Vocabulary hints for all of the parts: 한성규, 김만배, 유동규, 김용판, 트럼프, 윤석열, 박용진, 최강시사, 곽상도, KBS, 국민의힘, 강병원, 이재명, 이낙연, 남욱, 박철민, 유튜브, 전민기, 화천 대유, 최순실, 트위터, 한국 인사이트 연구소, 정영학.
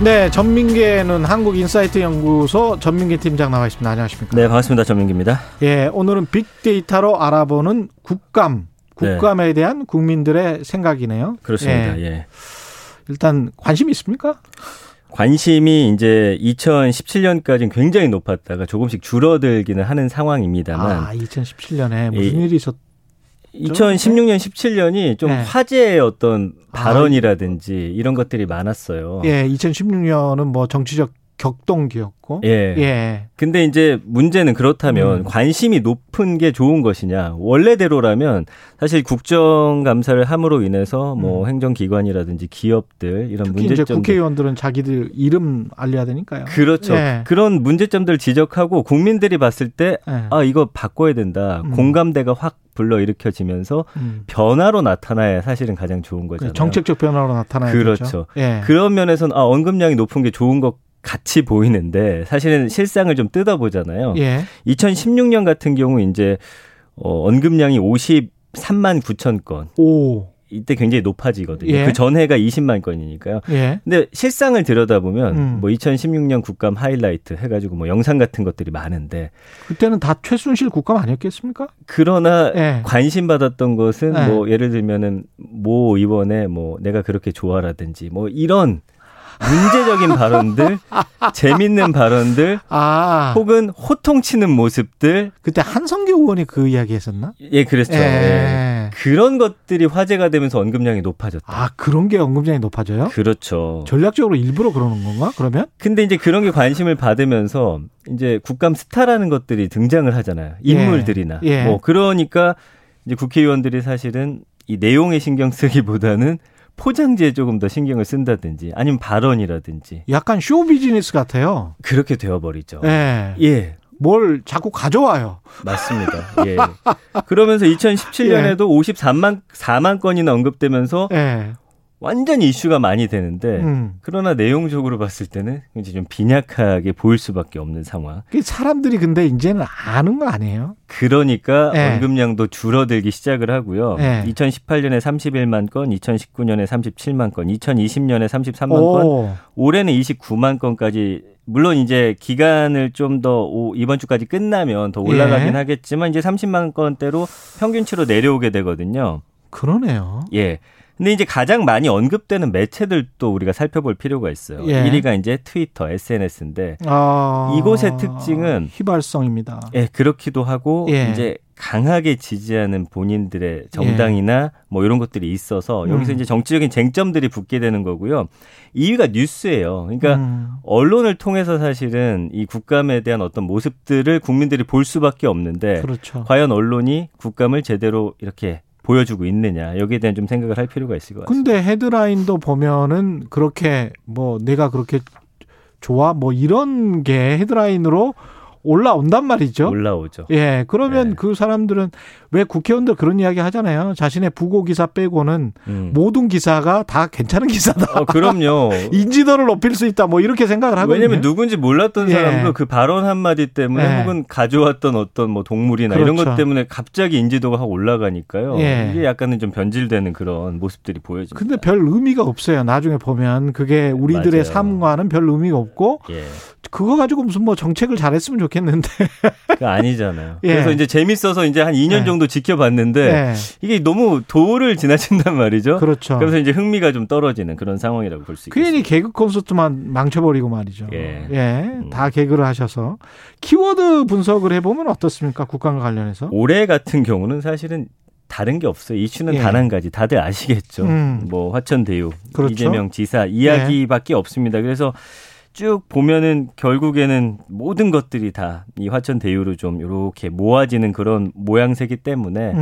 네, 전민기에는 한국 인사이트 연구소 전민기 팀장 나와 있습니다. 안녕하십니까? 네, 반갑습니다. 전민기입니다. 예, 오늘은 빅데이터로 알아보는 국감에 네. 대한 국민들의 생각이네요. 그렇습니다. 예. 일단 관심이 있습니까? 관심이 이제 2017년까지는 굉장히 높았다가 조금씩 줄어들기는 하는 상황입니다만. 아, 2017년에 무슨 일이 있었? 2016년, 17년이 좀 네. 화제의 어떤 발언이라든지 이런 것들이 많았어요. 예, 2016년은 뭐 정치적 격동기였고. 예. 예. 근데 이제 문제는 그렇다면 관심이 높은 게 좋은 것이냐. 원래대로라면 사실 국정감사를 함으로 인해서 뭐 행정기관이라든지 기업들 이런 특히 문제점들. 특히 국회의원들은 자기들 이름 알려야 되니까요. 그렇죠. 예. 그런 문제점들 지적하고 국민들이 봤을 때 예. 아, 이거 바꿔야 된다. 공감대가 확 불러일으켜지면서 변화로 나타나야 사실은 가장 좋은 거잖아요. 정책적 변화로 나타나야 되죠. 그렇죠. 예. 그런 면에서는 아, 언급량이 높은 게 좋은 것 같이 보이는데 사실은 실상을 좀 뜯어보잖아요. 예. 2016년 같은 경우 이제 언급량이 53만 9천 건. 오. 이때 굉장히 높아지거든요. 예. 그 전해가 20만 건이니까요. 예. 근데 실상을 들여다보면 뭐 2016년 국감 하이라이트 해가지고 뭐 영상 같은 것들이 많은데 그때는 다 최순실 국감 아니었겠습니까? 그러나 예. 관심 받았던 것은 예. 뭐 예를 들면은 모 의원의 뭐 내가 그렇게 좋아라든지 뭐 이런 문제적인 발언들, 재밌는 발언들, 아. 혹은 호통치는 모습들. 그때 한성규 의원이 그 이야기 했었나? 예, 그랬죠. 예. 그런 것들이 화제가 되면서 언급량이 높아졌다. 아, 그런 게 언급량이 높아져요? 그렇죠. 전략적으로 일부러 그러는 건가, 그러면? 근데 이제 그런 게 관심을 받으면서 이제 국감 스타라는 것들이 등장을 하잖아요. 인물들이나. 예. 예. 뭐, 그러니까 이제 국회의원들이 사실은 이 내용에 신경 쓰기보다는 포장지에 조금 더 신경을 쓴다든지 아니면 발언이라든지 약간 쇼 비즈니스 같아요. 그렇게 되어버리죠. 네. 예. 뭘 자꾸 가져와요. 맞습니다. 예. 그러면서 2017년에도 예. 54만 건이나 언급되면서 예. 완전히 이슈가 많이 되는데 그러나 내용적으로 봤을 때는 이제 좀 빈약하게 보일 수밖에 없는 상황. 사람들이 근데 이제는 아는 거 아니에요? 그러니까 예. 언급량도 줄어들기 시작을 하고요. 예. 2018년에 31만 건, 2019년에 37만 건, 2020년에 33만 오. 건, 올해는 29만 건까지 물론 이제 기간을 좀 더 이번 주까지 끝나면 더 올라가긴 예. 하겠지만 이제 30만 건대로 평균치로 내려오게 되거든요. 그러네요. 예. 근데 이제 가장 많이 언급되는 매체들도 우리가 살펴볼 필요가 있어요. 예. 1위가 이제 트위터, SNS인데 아, 이곳의 특징은 휘발성입니다. 예, 그렇기도 하고 예. 이제 강하게 지지하는 본인들의 정당이나 예. 뭐 이런 것들이 있어서 여기서 이제 정치적인 쟁점들이 붙게 되는 거고요. 2위가 뉴스예요. 그러니까 언론을 통해서 사실은 이 국감에 대한 어떤 모습들을 국민들이 볼 수밖에 없는데 그렇죠. 과연 언론이 국감을 제대로 이렇게 보여주고 있느냐 여기에 대한 좀 생각을 할 필요가 있을 것 같습니다. 근데 헤드라인도 보면은 그렇게 뭐 내가 그렇게 좋아 뭐 이런 게 헤드라인으로 올라온단 말이죠. 올라오죠. 예, 그러면 네. 그 사람들은 왜 국회의원들 그런 이야기 하잖아요. 자신의 부고 기사 빼고는 모든 기사가 다 괜찮은 기사다. 그럼요. 인지도를 높일 수 있다. 뭐 이렇게 생각을 하거든요. 왜냐하면 누군지 몰랐던 예. 사람도 그 발언 한마디 때문에 예. 혹은 가져왔던 어떤 뭐 동물이나 그렇죠. 이런 것 때문에 갑자기 인지도가 확 올라가니까요. 예. 이게 약간은 좀 변질되는 그런 모습들이 보여집니다. 근데 별 의미가 없어요. 나중에 보면 그게 우리들의 맞아요. 삶과는 별 의미가 없고 예. 그거 가지고 무슨 뭐 정책을 잘했으면 좋겠어요. 했는데 아니잖아요. 예. 그래서 이제 재밌어서 이제 한 2년 예. 정도 지켜봤는데 예. 이게 너무 도를 지나친단 말이죠. 그렇죠. 그래서 이제 흥미가 좀 떨어지는 그런 상황이라고 볼 수 있어요. 괜히 개그 콘서트만 망쳐버리고 말이죠. 예, 예. 다 개그를 하셔서 키워드 분석을 해보면 어떻습니까? 국감과 관련해서 올해 같은 경우는 사실은 다른 게 없어요. 이슈는 예. 단 한 가지. 다들 아시겠죠. 뭐 화천 대유, 그렇죠. 이재명 지사 이야기밖에 예. 없습니다. 그래서 쭉 보면은 결국에는 모든 것들이 다 이 화천 대유로 좀 이렇게 모아지는 그런 모양새기 때문에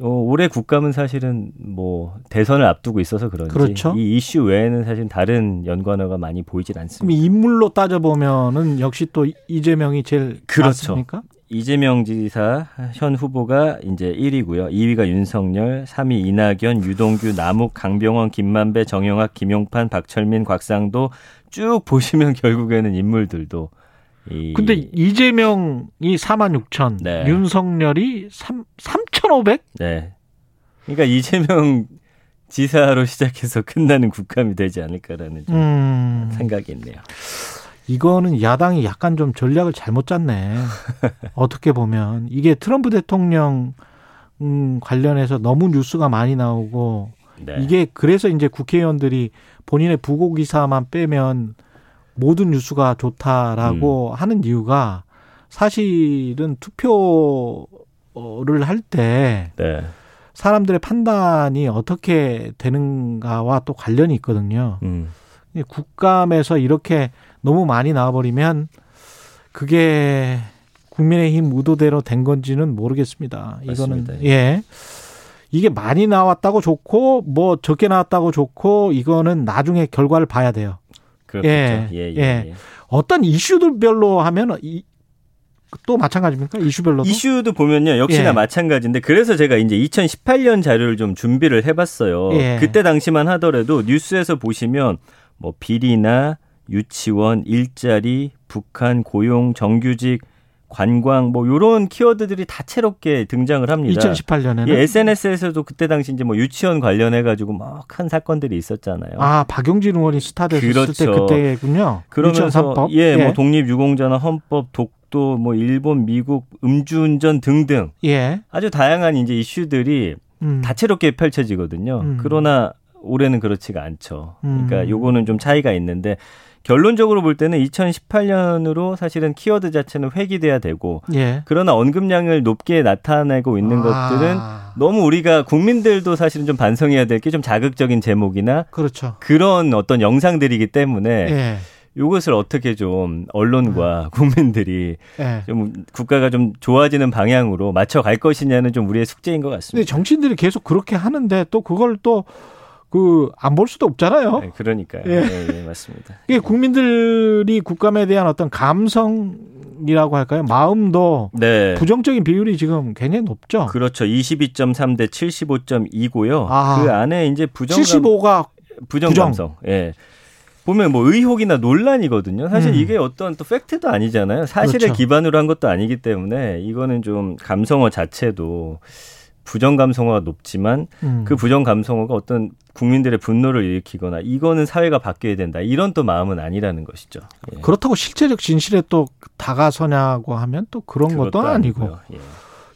올해 국감은 사실은 뭐 대선을 앞두고 있어서 그런지 그렇죠? 이 이슈 외에는 사실 다른 연관어가 많이 보이질 않습니다. 그럼 인물로 따져보면은 역시 또 이재명이 제일 그렇죠. 맞습니까? 이재명 지사 현 후보가 이제 1위고요. 2위가 윤석열, 3위 이낙연, 유동규, 남욱, 강병원, 김만배, 정영학, 김용판, 박철민, 곽상도 쭉 보시면 결국에는 인물들도. 근데 이재명이 46,000, 네. 윤석열이 3,500? 네. 그러니까 이재명 지사로 시작해서 끝나는 국감이 되지 않을까라는 생각이 있네요. 이거는 야당이 약간 좀 전략을 잘못 짰네. 어떻게 보면 이게 트럼프 대통령 관련해서 너무 뉴스가 많이 나오고 네. 이게 그래서 이제 국회의원들이 본인의 부고 기사만 빼면 모든 뉴스가 좋다라고 하는 이유가 사실은 투표를 할 때 네. 사람들의 판단이 어떻게 되는가와 또 관련이 있거든요. 국감에서 이렇게 너무 많이 나와버리면 그게 국민의힘 의도대로 된 건지는 모르겠습니다. 맞습니다. 이거는 예. 이게 많이 나왔다고 좋고 뭐 적게 나왔다고 좋고 이거는 나중에 결과를 봐야 돼요. 그렇죠. 예. 어떤 이슈들별로 하면 또 마찬가지입니까? 이슈별로 이슈도 보면요 역시나 예. 마찬가지인데 그래서 제가 이제 2018년 자료를 좀 준비를 해봤어요. 예. 그때 당시만 하더라도 뉴스에서 보시면 뭐 비리나 유치원, 일자리, 북한, 고용, 정규직, 관광 뭐 이런 키워드들이 다채롭게 등장을 합니다. 2018년에는 예, SNS에서도 그때 당시 이제 뭐 유치원 관련해 가지고 막 한 사건들이 있었잖아요. 아, 박용진 의원이 스타 됐을 그렇죠. 때 그때군요. 그러면서 예, 뭐 독립 유공자나 헌법, 독도, 뭐 일본, 미국, 음주운전 등등 예. 아주 다양한 이제 이슈들이 다채롭게 펼쳐지거든요. 그러나 올해는 그렇지가 않죠. 그러니까 요거는 좀 차이가 있는데 결론적으로 볼 때는 2018년으로 사실은 키워드 자체는 회귀돼야 되고 예. 그러나 언급량을 높게 나타내고 있는 것들은 너무 우리가 국민들도 사실은 좀 반성해야 될 게 좀 자극적인 제목이나 그렇죠. 그런 어떤 영상들이기 때문에 예. 이것을 어떻게 좀 언론과 국민들이 좀 국가가 좀 좋아지는 방향으로 맞춰갈 것이냐는 좀 우리의 숙제인 것 같습니다. 근데 정치인들이 계속 그렇게 하는데 또 그걸 또 안 볼 수도 없잖아요. 네, 그러니까요. 예. 네, 맞습니다. 이게 국민들이 국감에 대한 어떤 감성이라고 할까요? 마음도 네. 부정적인 비율이 지금 굉장히 높죠. 그렇죠. 22.3 대 75.2고요. 아, 그 안에 이제 부정감 75가 부정감성. 예. 보면 뭐 의혹이나 논란이거든요. 사실 이게 어떤 또 팩트도 아니잖아요. 사실에 그렇죠. 기반으로 한 것도 아니기 때문에 이거는 좀 감성어 자체도 부정감성어가 높지만 그 부정감성어가 어떤 국민들의 분노를 일으키거나 이거는 사회가 바뀌어야 된다. 이런 또 마음은 아니라는 것이죠. 예. 그렇다고 실제적 진실에 또 다가서냐고 하면 또 그런 것도 아니고. 예.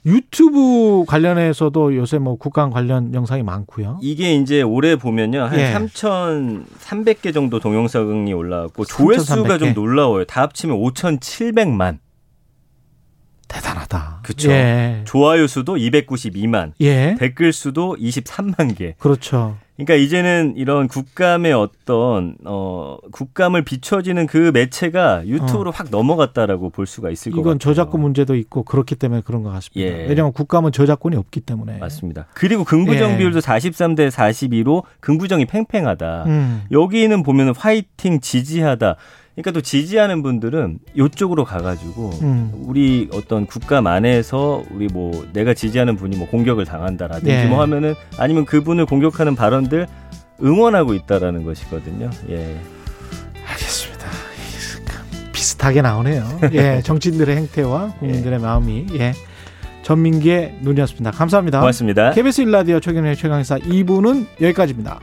유튜브 관련해서도 요새 뭐 국감 관련 영상이 많고요. 이게 이제 올해 보면요. 한 예. 3,300개 정도 동영상이 올라왔고 3,300개. 조회수가 좀 놀라워요. 다 합치면 5,700만. 대단하다. 그렇죠. 예. 좋아요 수도 292만, 예. 댓글 수도 23만 개. 그렇죠. 그러니까 이제는 이런 국감의 어떤 국감을 비춰지는 그 매체가 유튜브로 확 넘어갔다라고 볼 수가 있을 것 같아요. 이건 저작권 문제도 있고 그렇기 때문에 그런 것 같습니다. 예. 왜냐하면 국감은 저작권이 없기 때문에. 맞습니다. 그리고 긍부정 예. 비율도 43대 42로 긍부정이 팽팽하다. 여기는 보면 화이팅, 지지하다. 그러니까 또 지지하는 분들은 이쪽으로 가가지고 우리 어떤 국감 안에서 우리 뭐 내가 지지하는 분이 뭐 공격을 당한다라든지 예. 뭐 하면은 아니면 그분을 공격하는 발언들 응원하고 있다라는 것이거든요. 예, 알겠습니다. 비슷하게 나오네요. 예, 정치인들의 행태와 국민들의 예. 마음이 예. 전민기의 눈이었습니다. 감사합니다. 고맙습니다. KBS 1라디오 최경영의 최강시사 2부는 여기까지입니다.